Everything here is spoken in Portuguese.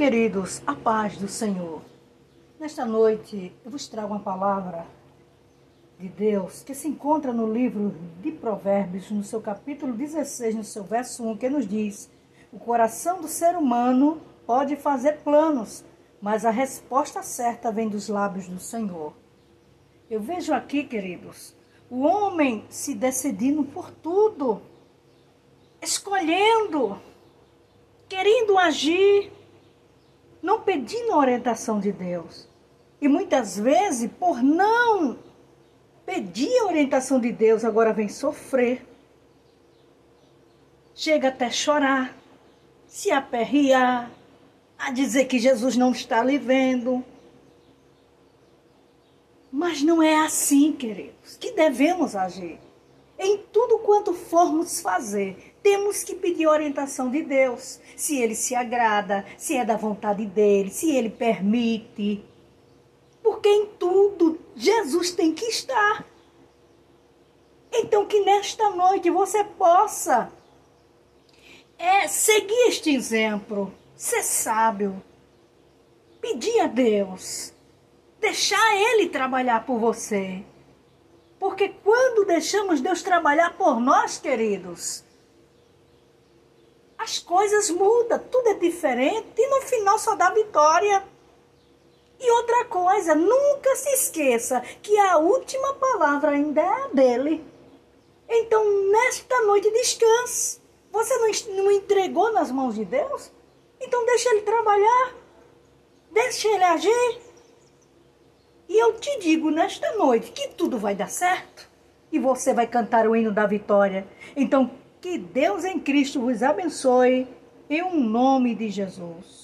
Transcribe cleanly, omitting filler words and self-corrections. Queridos, a paz do Senhor. Nesta noite eu vos trago uma palavra de Deus que se encontra no livro de Provérbios, no seu capítulo 16, no seu verso 1, que nos diz: o coração do ser humano pode fazer planos, mas a resposta certa vem dos lábios do Senhor. Eu vejo aqui, queridos, o homem se decidindo por tudo, escolhendo, querendo agir, não pedindo a orientação de Deus. E muitas vezes, por não pedir a orientação de Deus, agora vem sofrer. Chega até chorar, se aperrear, a dizer que Jesus não está lhe vendo. Mas não é assim, queridos, que devemos agir. Em tudo quanto formos fazer, temos que pedir a orientação de Deus. Se Ele se agrada, se é da vontade dEle, se Ele permite. Porque em tudo, Jesus tem que estar. Então que nesta noite você possa seguir este exemplo, ser sábio, pedir a Deus, deixar Ele trabalhar por você. Porque quando deixamos Deus trabalhar por nós, queridos, as coisas mudam, tudo é diferente e no final só dá vitória. E outra coisa, nunca se esqueça que a última palavra ainda é a dele. Então, nesta noite, descanse. Você não entregou nas mãos de Deus? Então, deixa Ele trabalhar, deixa Ele agir. E eu te digo nesta noite que tudo vai dar certo e você vai cantar o hino da vitória. Então, que Deus em Cristo vos abençoe, em nome de Jesus.